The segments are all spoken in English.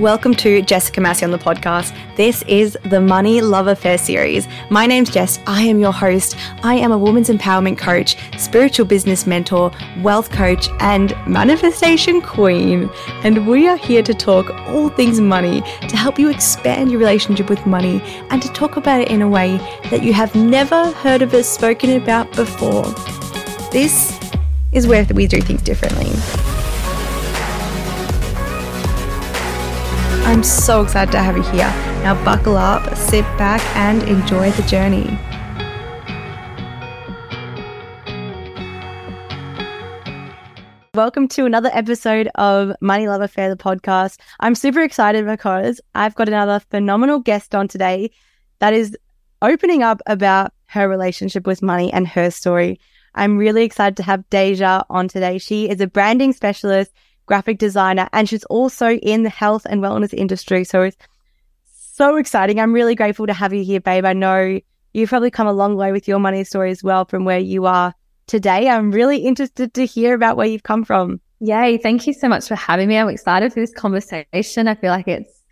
Welcome to Jessica Massey on the podcast. This is the Money Love Affair series. My name's Jess. I am your host. I am a women's empowerment coach, spiritual business mentor, wealth coach, and manifestation queen. And we are here to talk all things money, to help you expand your relationship with money, and to talk about it in a way that you have never heard of us spoken about before. This is where we do things differently. I'm so excited to have you here. Now buckle up, sit back, and enjoy the journey. Welcome to another episode of Money Love Affair, the podcast. I'm super excited because I've got another phenomenal guest on today that is opening up about her relationship with money and her story. I'm really excited to have Deija on today. She is a branding specialist, graphic designer, and she's also in the health and wellness industry. So it's so exciting. I'm really grateful to have you here, babe. I know you've probably come a long way with your money story as well from where you are today. I'm really interested to hear about where you've come from. Yay. Thank you so much for having me. I'm excited for this conversation. I feel like it's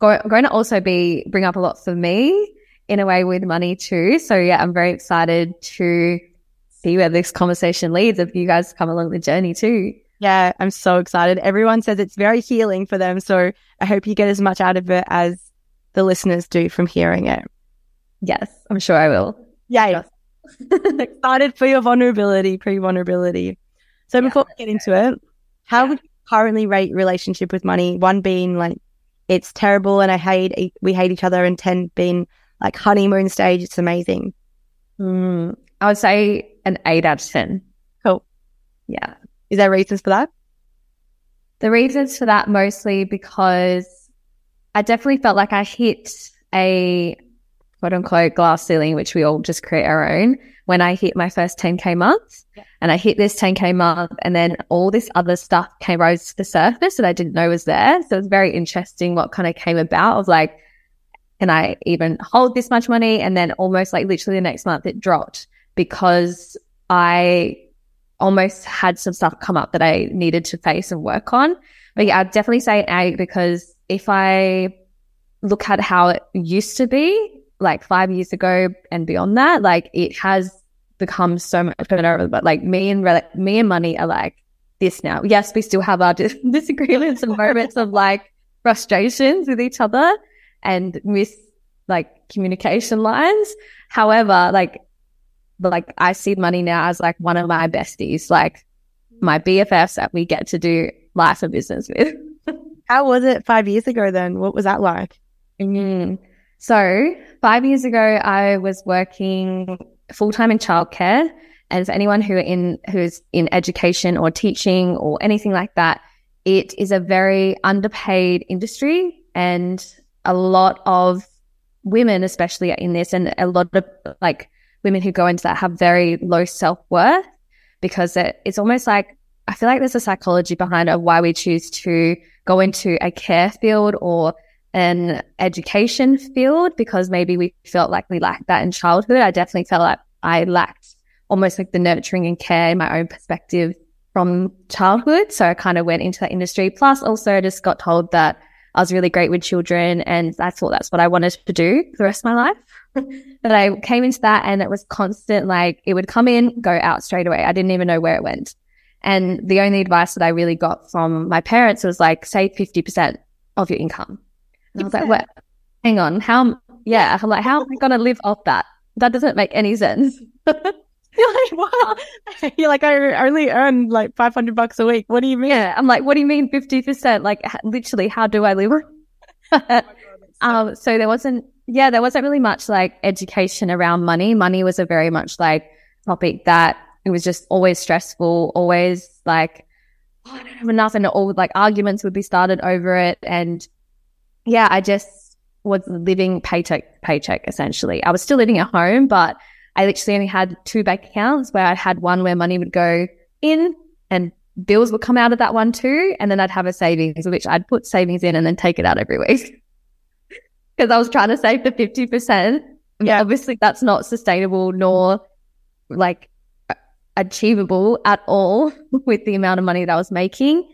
going to also bring up a lot for me in a way with money too. So yeah, I'm very excited to see where this conversation leads if you guys come along the journey too. Yeah, I'm so excited. Everyone says it's very healing for them. So I hope you get as much out of it as the listeners do from hearing it. Yes, I'm sure I will. Yeah. Excited for your vulnerability, pre-vulnerability. So before we get into it, how would you currently rate relationship with money? One being like, it's terrible and we hate each other, and 10 being like honeymoon stage, it's amazing. I would say an 8 out of 10. Cool. Yeah. Is there reasons for that? The reasons for that mostly because I definitely felt like I hit a quote unquote glass ceiling, which we all just create our own, when I hit my first 10K month. Yeah. And I hit this 10K month, and then all this other stuff rose to the surface that I didn't know was there. So it was very interesting what kind of came about of like, can I even hold this much money? And then almost like literally the next month it dropped because I almost had some stuff come up that I needed to face and work on. But yeah, I'd definitely say an 8 because if I look at how it used to be like 5 years ago and beyond that, like it has become so much better. But like me and money are like this now. Yes, we still have our disagreements and moments of like frustrations with each other and communication lines. However, like I see money now as like one of my besties, like my BFFs that we get to do life and business with. How was it 5 years ago then? What was that like? So 5 years ago, I was working full-time in childcare. And for anyone who's in education or teaching or anything like that, it is a very underpaid industry. And a lot of women especially are in this, and a lot of like women who go into that have very low self-worth because it's almost like, I feel like there's a psychology behind it of why we choose to go into a care field or an education field, because maybe we felt like we lacked that in childhood. I definitely felt like I lacked almost like the nurturing and care in my own perspective from childhood. So I kind of went into that industry. Plus also I just got told that I was really great with children, and that's what I wanted to do for the rest of my life. But I came into that and it was constant, like it would come in, go out straight away. I didn't even know where it went. And the only advice that I really got from my parents was like, save 50% of your income. And I was like, what? Hang on. I'm like, how am I going to live off that? That doesn't make any sense. You're like, wow. You're like, I only earn like $500 a week. What do you mean? Yeah, I'm like, what do you mean 50%? Like literally, how do I live? So there wasn't really much like education around money. Money was a very much like topic that it was just always stressful, always like, oh, I don't have enough, and all like arguments would be started over it. And yeah, I just was living paycheck essentially. I was still living at home, but I literally only had two bank accounts where I had one where money would go in and bills would come out of that one too. And then I'd have a savings, which I'd put savings in and then take it out every week because I was trying to save the 50%. Yeah. Obviously that's not sustainable nor like achievable at all with the amount of money that I was making.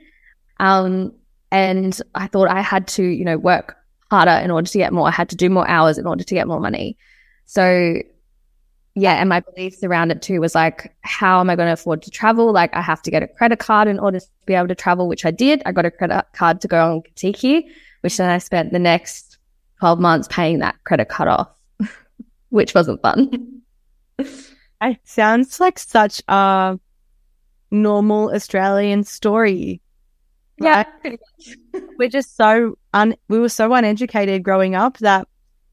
And I thought I had to, you know, work harder in order to get more. I had to do more hours in order to get more money. So yeah, and my beliefs around it too was like, how am I going to afford to travel? Like, I have to get a credit card in order to be able to travel, which I did. I got a credit card to go on Katiki, which then I spent the next 12 months paying that credit card off, which wasn't fun. It sounds like such a normal Australian story. Right? Yeah, pretty much. We're just we were so uneducated growing up that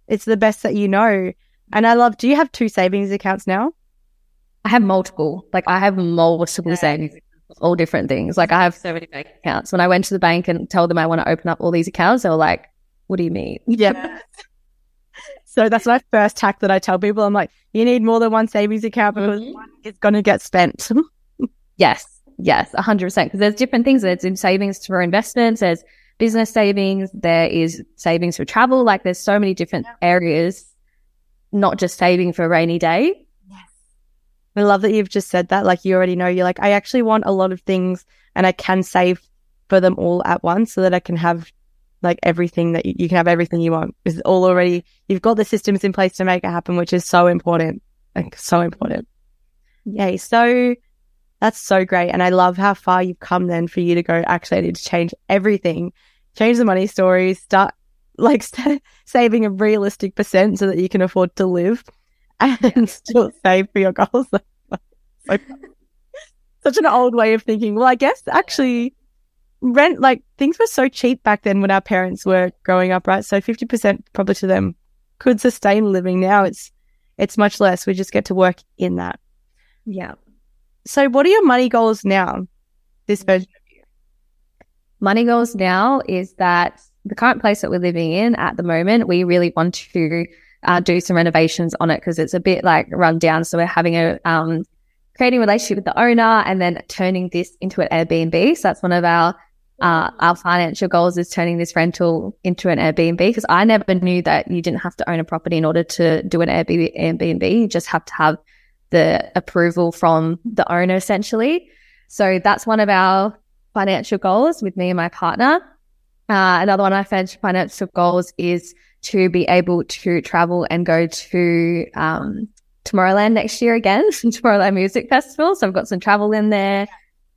it's the best that you know. And I love, do you have two savings accounts now? I have multiple. Like, I have multiple savings accounts, all different things. Like, I have so many bank accounts. When I went to the bank and told them I want to open up all these accounts, they were like, what do you mean? Yeah. So that's my first hack that I tell people. I'm like, you need more than one savings account because one is going to get spent. Yes, 100%. Because there's different things. There's savings for investments, there's business savings, there is savings for travel. Like, there's so many different areas, not just saving for a rainy day. Yes. I love that you've just said that. Like, you already know, you're like, I actually want a lot of things and I can save for them all at once so that I can have like everything that you can have everything you want. It's all already, you've got the systems in place to make it happen, which is so important. Like, so important. Yay. So that's so great. And I love how far you've come then for you to go, actually, I need to change everything, change the money stories, start like saving a realistic percent so that you can afford to live and still save for your goals. Like, such an old way of thinking. Well, I guess actually rent, like, things were so cheap back then when our parents were growing up, right? So 50% probably to them could sustain living. Now it's much less. We just get to work in that. Yeah. So what are your money goals now, this version of you? Money goals now is that the current place that we're living in at the moment, we really want to do some renovations on it because it's a bit like run down. So we're having creating a relationship with the owner and then turning this into an Airbnb. So that's one of our financial goals, is turning this rental into an Airbnb, because I never knew that you didn't have to own a property in order to do an Airbnb. You just have to have the approval from the owner, essentially. So that's one of our financial goals with me and my partner. Another one of my financial goals is to be able to travel and go to Tomorrowland next year again, Tomorrowland Music Festival. So I've got some travel in there.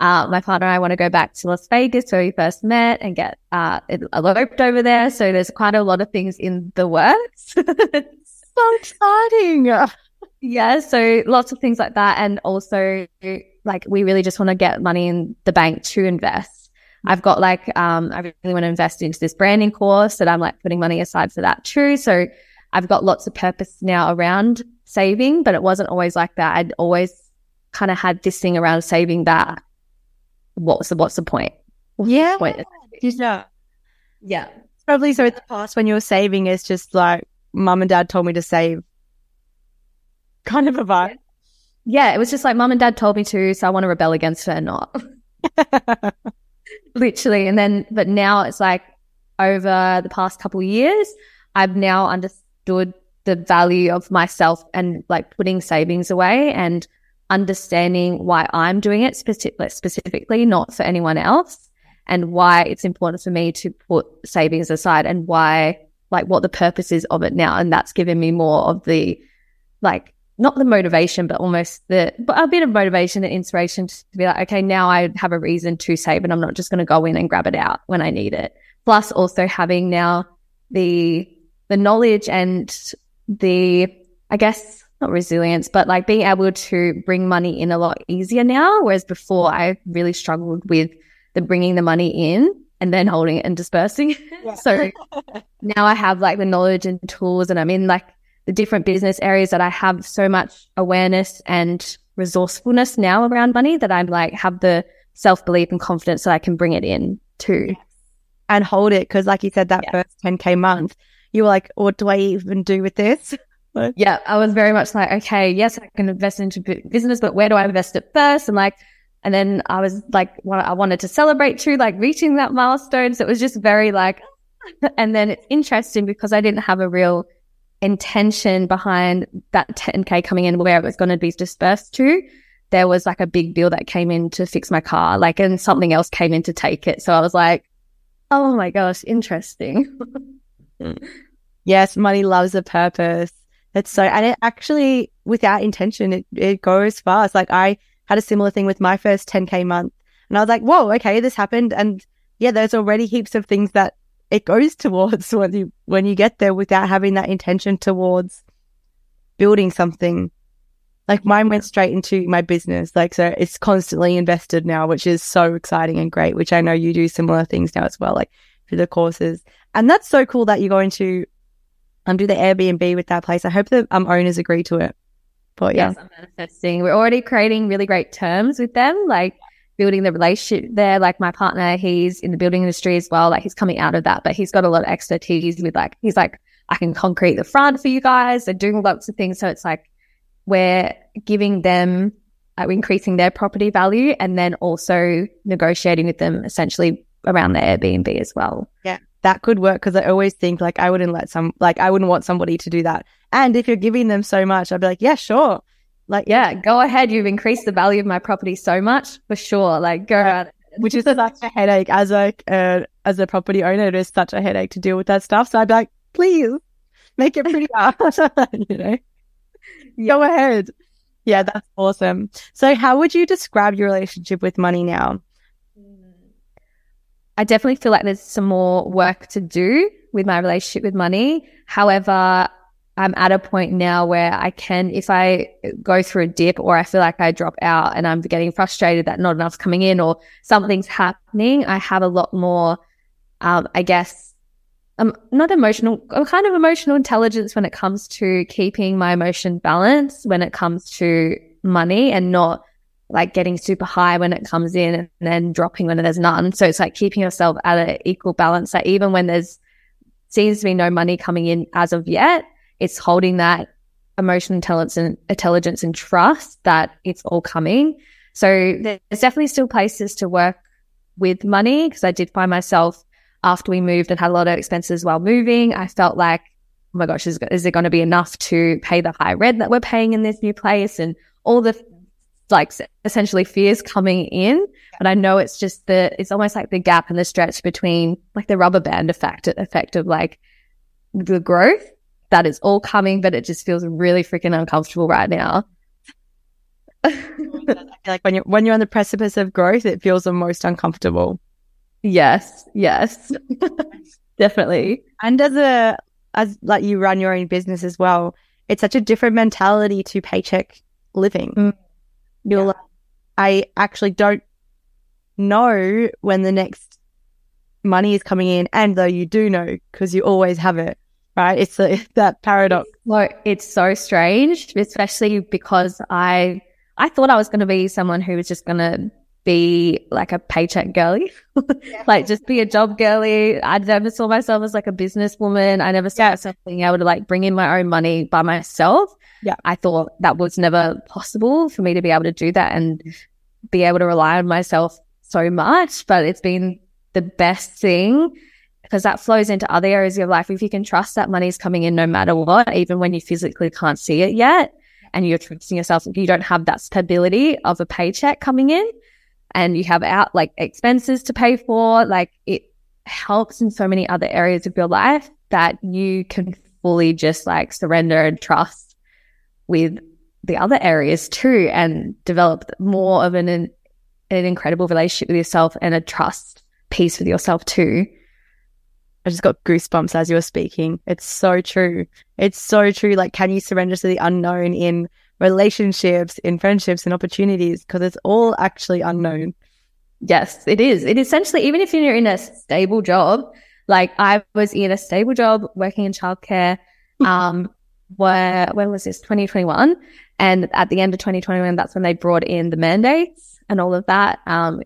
My partner and I want to go back to Las Vegas, where we first met, and get eloped over there. So there's quite a lot of things in the works. So exciting. Yeah, so lots of things like that. And also, like, we really just want to get money in the bank to invest. I've got like, I really want to invest into this branding course that I'm like putting money aside for that too. So I've got lots of purpose now around saving, but it wasn't always like that. I'd always kind of had this thing around saving that, what's the point? What's the point? Yeah. Probably so in the past when you were saving, it's just like, mum and dad told me to save kind of a vibe. Yeah, it was just like, mum and dad told me to, so I want to rebel against it and not. Literally. And then, but now it's like, over the past couple of years, I've now understood the value of myself and like putting savings away and understanding why I'm doing it specifically, not for anyone else, and why it's important for me to put savings aside and why, like, what the purpose is of it now. And that's given me more of the, like, not the motivation, but almost a bit of motivation and inspiration to be like, okay, now I have a reason to save and I'm not just going to go in and grab it out when I need it. Plus also having now the knowledge and the, I guess, not resilience, but like being able to bring money in a lot easier now. Whereas before I really struggled with bringing the money in and then holding it and dispersing. Yeah. So now I have like the knowledge and tools, and I'm in like the different business areas that I have so much awareness and resourcefulness now around money that I'm like, have the self-belief and confidence that I can bring it in too. Yes. And hold it. Cause like you said, that first 10K month, you were like, what do I even do with this? Yeah. I was very much like, okay, yes, I can invest into business, but where do I invest it first? And like, and then I was like, well, I wanted to celebrate too, like reaching that milestone. So it was just very like, and then it's interesting because I didn't have a real intention behind that 10K coming in, where it was going to be dispersed to. There was like a big bill that came in to fix my car, like, and something else came in to take it. So I was like, Oh my gosh, interesting. Yes, money loves a purpose. That's so, and it actually, without intention, it goes fast. Like I had a similar thing with my first 10K month, and I was like, whoa, okay, this happened. And yeah, there's already heaps of things that it goes towards when you get there without having that intention towards building something. Like mine went straight into my business. Like, so it's constantly invested now, which is so exciting and great, which I know you do similar things now as well, like through the courses. And that's so cool that you're going to do the Airbnb with that place. I hope the owners agree to it. But yeah. Yes, I'm manifesting. We're already creating really great terms with them, like building the relationship there. Like my partner, he's in the building industry as well. Like he's coming out of that, but he's got a lot of expertise with like, he's like, I can concrete the front for you guys. They're doing lots of things. So it's like, we're giving them, increasing their property value, and then also negotiating with them essentially around their Airbnb as well. Yeah, that could work, because I always think like I wouldn't want somebody to do that. And if you're giving them so much, I'd be like, yeah, sure. Like, yeah, go ahead. You've increased the value of my property so much, for sure. Like, go ahead. Which is such a headache as a property owner. It is such a headache to deal with that stuff. So I'd be like, please make it prettier, you know. Yeah. Go ahead. Yeah, that's awesome. So how would you describe your relationship with money now? I definitely feel like there's some more work to do with my relationship with money. However, I'm at a point now where I can, if I go through a dip or I feel like I drop out and I'm getting frustrated that not enough's coming in or something's happening, I have a lot more, I guess, not emotional, kind of emotional intelligence when it comes to keeping my emotion balanced when it comes to money, and not like getting super high when it comes in and then dropping when there's none. So it's like keeping yourself at an equal balance, that even when there's seems to be no money coming in as of yet, it's holding that emotional intelligence and trust that it's all coming. So there's definitely still places to work with money, because I did find myself, after we moved and had a lot of expenses while moving, I felt like, oh my gosh, is there going to be enough to pay the high rent that we're paying in this new place, and all the like essentially fears coming in. But I know it's just it's almost like the gap and the stretch between like the rubber band effect of like the growth that is all coming, but it just feels really freaking uncomfortable right now. I feel like when you're on the precipice of growth, it feels the most uncomfortable. Yes, definitely. And as like you run your own business as well, it's such a different mentality to paycheck living. You're like, I actually don't know when the next money is coming in, and though you do know, because you always have it, right? It's that paradox. It's so strange, especially because I thought I was going to be someone who was just going to be like a paycheck girly, like just be a job girly. I never saw myself as like a businesswoman. I never saw myself being able to like bring in my own money by myself. Yeah, I thought that was never possible for me to be able to do that and be able to rely on myself so much. But it's been the best thing, because that flows into other areas of your life. If you can trust that money's coming in no matter what, even when you physically can't see it yet, and you're trusting yourself, you don't have that stability of a paycheck coming in, and you have out like expenses to pay for, like it helps in so many other areas of your life that you can fully just like surrender and trust with the other areas too, and develop more of an incredible relationship with yourself and a trust piece with yourself too. I just got goosebumps as you were speaking. It's so true. It's so true. Like, can you surrender to the unknown in relationships, in friendships and opportunities, because it's all actually unknown. Yes, it is. It essentially, even if you're in a stable job, like I was in a stable job working in childcare, when was this? 2021. And at the end of 2021, that's when they brought in the mandates and all of that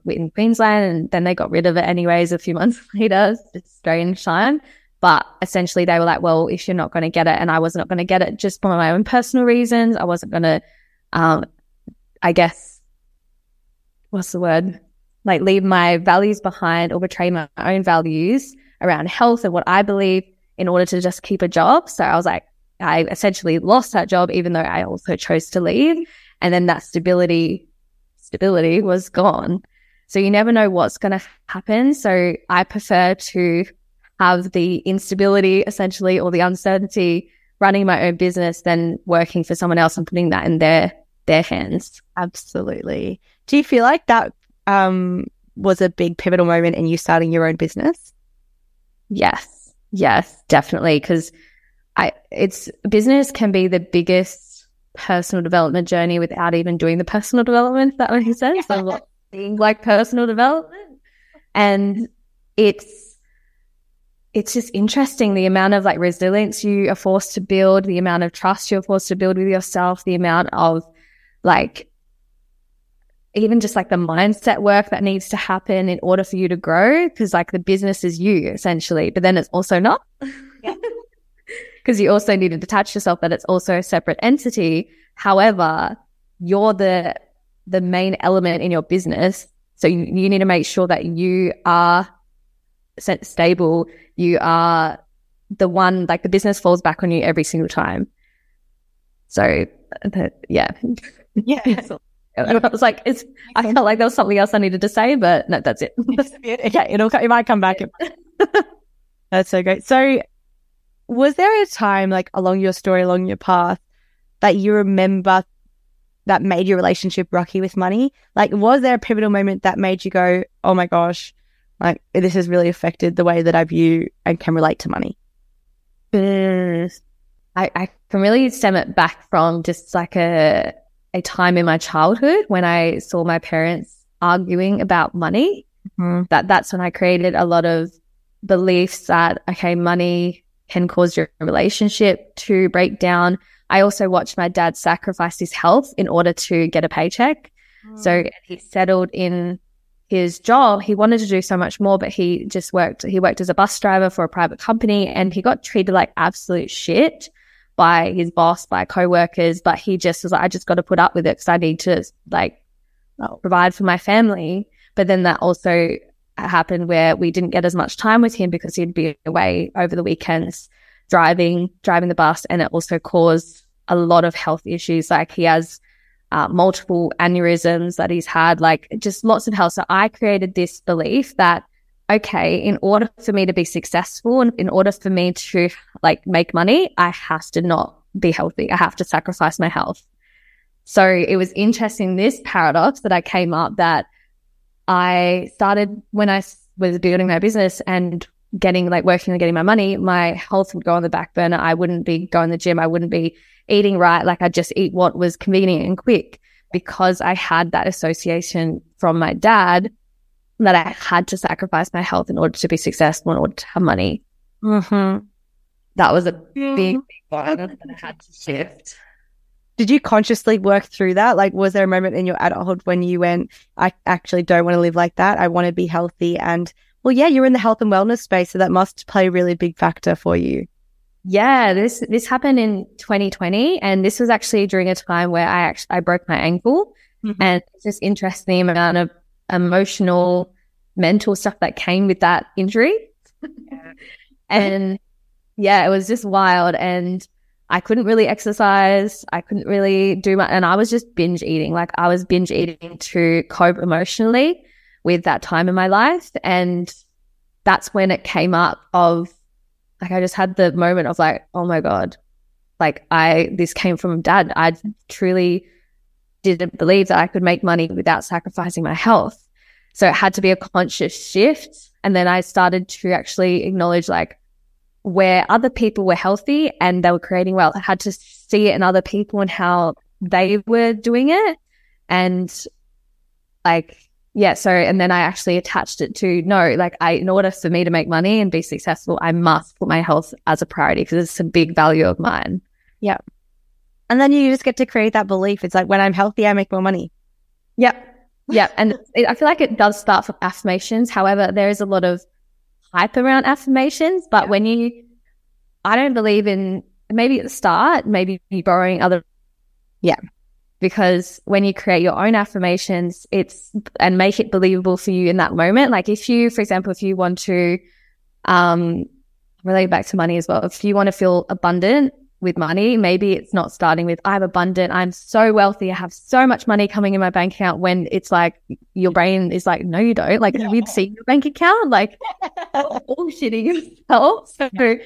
in Queensland. And then they got rid of it anyways a few months later. It's strange time. But essentially they were like, well, if you're not going to get it, and I was not going to get it just for my own personal reasons. I wasn't going to, I guess, what's the word? Like leave my values behind or betray my own values around health and what I believe in order to just keep a job. So I was like, I essentially lost that job, even though I also chose to leave. And then that stability was gone. So you never know what's going to happen. So I prefer to have the instability, essentially, or the uncertainty running my own business than working for someone else and putting that in their hands. Absolutely. Do you feel like that was a big pivotal moment in you starting your own business? Yes, definitely. Because business can be the biggest personal development journey without even doing the personal development, if that makes sense. Yeah. I'm not seeing like personal development. And it's just interesting, the amount of like resilience you are forced to build, the amount of trust you're forced to build with yourself, the amount of like even just like the mindset work that needs to happen in order for you to grow, because like the business is you essentially, but then it's also not, because you also need to detach yourself that it's also a separate entity. However, you're the main element in your business, so you need to make sure that you are stable, you are the one, like the business falls back on you every single time. So I felt like there was something else I needed to say, but no, that's it. Okay, it might come back. That's so great. So was there a time like along your story, along your path, that you remember that made your relationship rocky with money? Like, was there a pivotal moment that made you go, oh my gosh, like this has really affected the way that I view and can relate to money? I can really stem it back from just like a time in my childhood when I saw my parents arguing about money. Mm-hmm. That's when I created a lot of beliefs that, okay, money can cause your relationship to break down. I also watched my dad sacrifice his health in order to get a paycheck. Mm-hmm. So he settled in his job. He wanted to do so much more, but he worked as a bus driver for a private company, and he got treated like absolute shit by his boss, by co-workers, but he just was like, I just got to put up with it because I need to like provide for my family. But then that also happened where we didn't get as much time with him because he'd be away over the weekends driving the bus, and it also caused a lot of health issues. Like he has multiple aneurysms that he's had, like just lots of health. So I created this belief that, okay, in order for me to be successful and in order for me to like make money, I have to not be healthy. I have to sacrifice my health. So it was interesting, this paradox that I came up, that I started when I was building my business and getting my money, my health would go on the back burner. I wouldn't be going to the gym. I wouldn't be eating right. Like I just eat what was convenient and quick, because I had that association from my dad that I had to sacrifice my health in order to be successful, in order to have money. Mm-hmm. That was a big one that I had to shift. Did you consciously work through that? Like, was there a moment in your adulthood when you went, I actually don't want to live like that. I want to be healthy. And well, yeah, you're in the health and wellness space, so that must play a really big factor for you. Yeah, this happened in 2020, and this was actually during a time where I broke my ankle. Mm-hmm. And it's just interesting the amount of emotional, mental stuff that came with that injury. Yeah. And yeah, it was just wild, and I couldn't really exercise. I couldn't really do much, and I was just binge eating. Like I was binge eating to cope emotionally with that time in my life. And that's when it came up of like, I just had the moment of like, oh my God, like this came from dad. I truly didn't believe that I could make money without sacrificing my health. So it had to be a conscious shift. And then I started to actually acknowledge like where other people were healthy and they were creating wealth. I had to see it in other people and how they were doing it. And like, yeah, so, and then I actually attached it to, no, like in order for me to make money and be successful, I must put my health as a priority because it's a big value of mine. Yeah. And then you just get to create that belief. It's like, when I'm healthy, I make more money. Yep. Yeah. And I feel like it does start from affirmations. However, there is a lot of hype around affirmations, but when I don't believe in, maybe at the start, maybe borrowing other. Yeah. Because when you create your own affirmations, and make it believable for you in that moment. Like if you, for example, if you want to relate back to money as well, if you want to feel abundant, with money. Maybe it's not starting with I'm abundant, I'm so wealthy, I have so much money coming in my bank account, when it's like your brain is like, no, you don't. Like, have you seen your bank account? Like, bullshitting yourself. So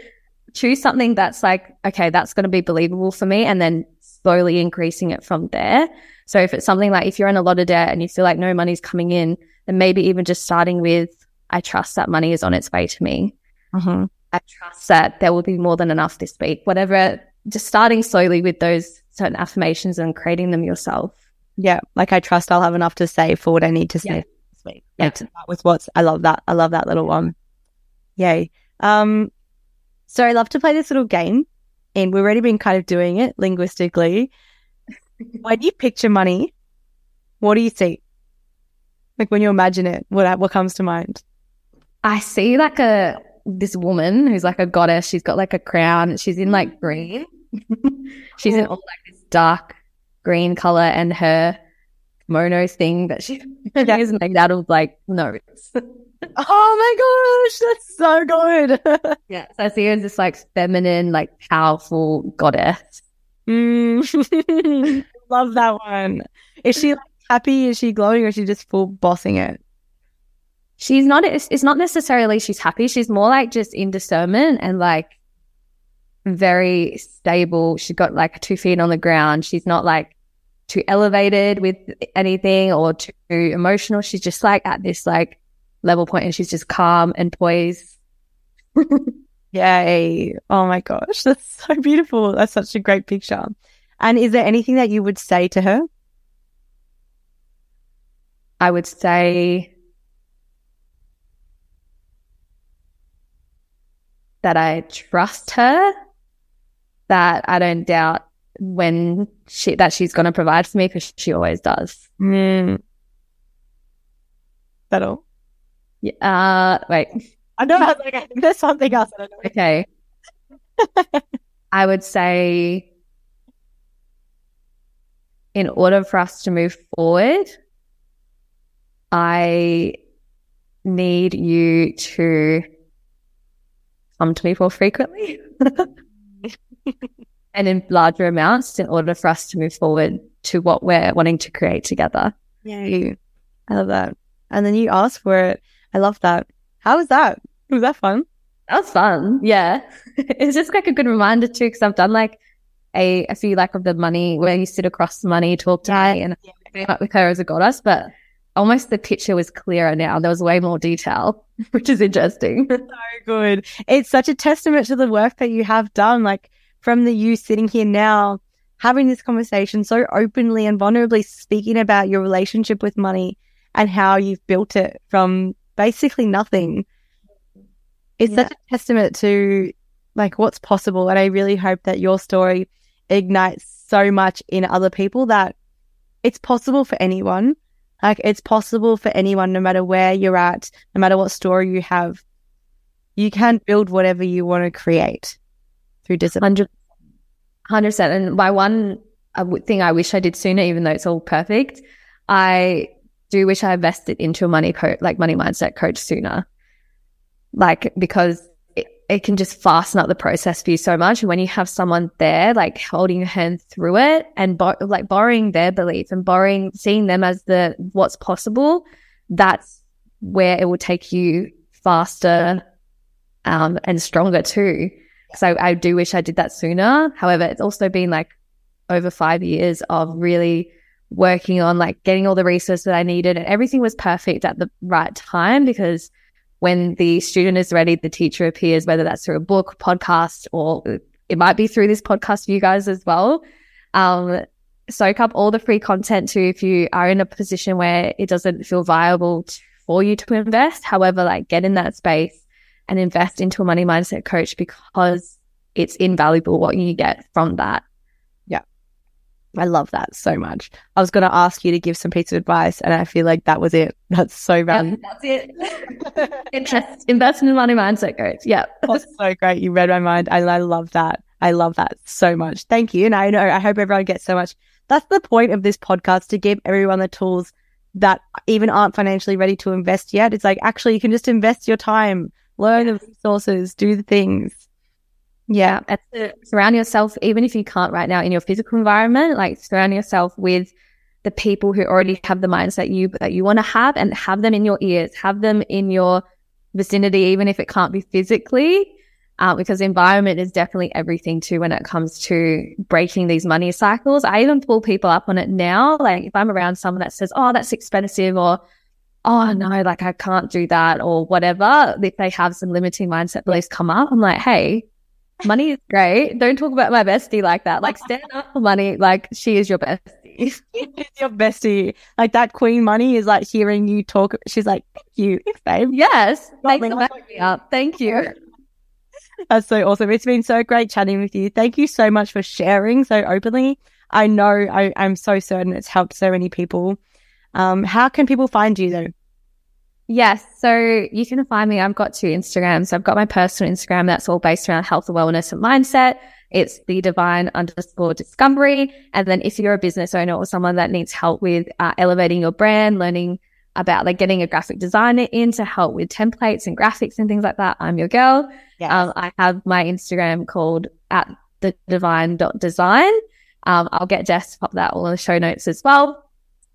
choose something that's like, okay, that's going to be believable for me, and then slowly increasing it from there. So if it's something like, if you're in a lot of debt and you feel like no money's coming in, then maybe even just starting with, I trust that money is on its way to me. Mm-hmm. I trust that there will be more than enough this week, whatever. Just starting slowly with those certain affirmations and creating them yourself. Yeah. Like, I trust I'll have enough to save for what I need to save this week. Yeah. To start with what's, I love that. I love that little one. Yay. So I love to play this little game, and we've already been kind of doing it linguistically. When you picture money, what do you see? Like, when you imagine it, what comes to mind? I see like this woman who's like a goddess. She's got like a crown and she's in like green. She's in all like this dark green color, and her kimono thing that she is made out of like notes. Oh my gosh, that's so good. Yeah, so I see her as this like feminine, like powerful goddess. Love that one. Is she like happy? Is she glowing, or is she just full bossing it? She's not, it's not necessarily she's happy. She's more like just in discernment and like very stable. She's got like 2 feet on the ground. She's not like too elevated with anything or too emotional. She's just like at this like level point, and she's just calm and poised. Yay. Oh my gosh, that's so beautiful. That's such a great picture. And is there anything that you would say to her? I would say that I trust her, that I don't doubt when she's going to provide for me, because she always does. That all? Yeah, wait. I know. I was like, I think there's something else. I don't know. Okay. I would say, in order for us to move forward, I need you to come to me more frequently and in larger amounts, in order for us to move forward to what we're wanting to create together. Yeah, I love that. And then you asked for it. I love that. How was that? Was that fun? That was fun. Yeah. It's just like a good reminder too, because I've done like a few like of the money where you sit across the money talk to me, and I came up with her as a goddess, but almost the picture was clearer now. There was way more detail, which is interesting. So good. It's such a testament to the work that you have done, like from the you sitting here now, having this conversation so openly and vulnerably, speaking about your relationship with money and how you've built it from basically nothing. It's such a testament to like what's possible. And I really hope that your story ignites so much in other people that it's possible for anyone. Like, it's possible for anyone, no matter where you're at, no matter what story you have. You can build whatever you want to create through discipline. 100%. And by one thing I wish I did sooner, even though it's all perfect, I do wish I invested into a money mindset coach sooner. Like, because it can just fasten up the process for you so much. And when you have someone there, like holding your hand through it, and like borrowing their belief and seeing them as the what's possible, that's where it will take you faster and stronger too. So I do wish I did that sooner. However, it's also been like over 5 years of really working on like getting all the resources that I needed, and everything was perfect at the right time, because when the student is ready, the teacher appears, whether that's through a book, podcast, or it might be through this podcast for you guys as well. Soak up all the free content too if you are in a position where it doesn't feel viable for you to invest. However, like, get in that space and invest into a money mindset coach, because it's invaluable what you get from that. Yeah. I love that so much. I was going to ask you to give some piece of advice, and I feel like that was it. That's so valuable. Yep, that's it. Investment in money mindset coach. Yeah. That's so great. You read my mind. I love that. I love that so much. Thank you. And I know, I hope everyone gets so much. That's the point of this podcast, to give everyone the tools that even aren't financially ready to invest yet. It's like, actually, you can just invest your time, learn the resources, do the things. Yeah. And surround yourself, even if you can't right now in your physical environment, like surround yourself with the people who already have the mindset that you want to have, and have them in your ears, have them in your vicinity, even if it can't be physically, because the environment is definitely everything too when it comes to breaking these money cycles. I even pull people up on it now. Like if I'm around someone that says, oh, that's expensive, or, oh no, like I can't do that, or whatever, if they have some limiting mindset beliefs come up, I'm like, hey, money is great. Don't talk about my bestie like that. Like stand up for money. Like she is your bestie. It's your bestie. Like that queen money is like hearing you talk. She's like, thank you, babe. Yes. Thanks for backing me up. Thank you. That's so awesome. It's been so great chatting with you. Thank you so much for sharing so openly. I know I'm so certain it's helped so many people. How can people find you though? Yes. So you can find me. I've got two Instagrams. So I've got my personal Instagram. That's all based around health and wellness and mindset. It's thedivine_discovery. And then if you're a business owner or someone that needs help with elevating your brand, learning about like getting a graphic designer in to help with templates and graphics and things like that, I'm your girl. Yes. I have my Instagram called at thedivine.design. I'll get Jess to pop that all in the show notes as well.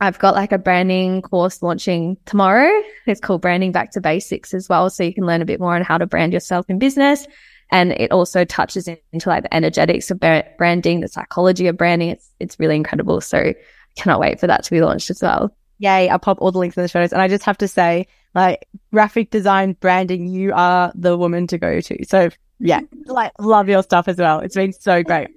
I've got like a branding course launching tomorrow. It's called Branding Back to Basics as well. So you can learn a bit more on how to brand yourself in business. And it also touches into like the energetics of branding, the psychology of branding. It's really incredible. So I cannot wait for that to be launched as well. Yay. I'll pop all the links in the show notes. And I just have to say, like graphic design, branding, you are the woman to go to. So yeah, like love your stuff as well. It's been so great.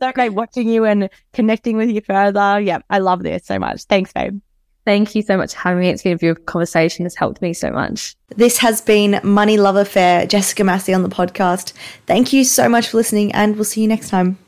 So great watching you and connecting with you further. Yeah, I love this so much. Thanks, babe. Thank you so much for having me. It's been a beautiful conversation. It's helped me so much. This has been Money Love Affair, Jessica Massey on the podcast. Thank you so much for listening, and we'll see you next time.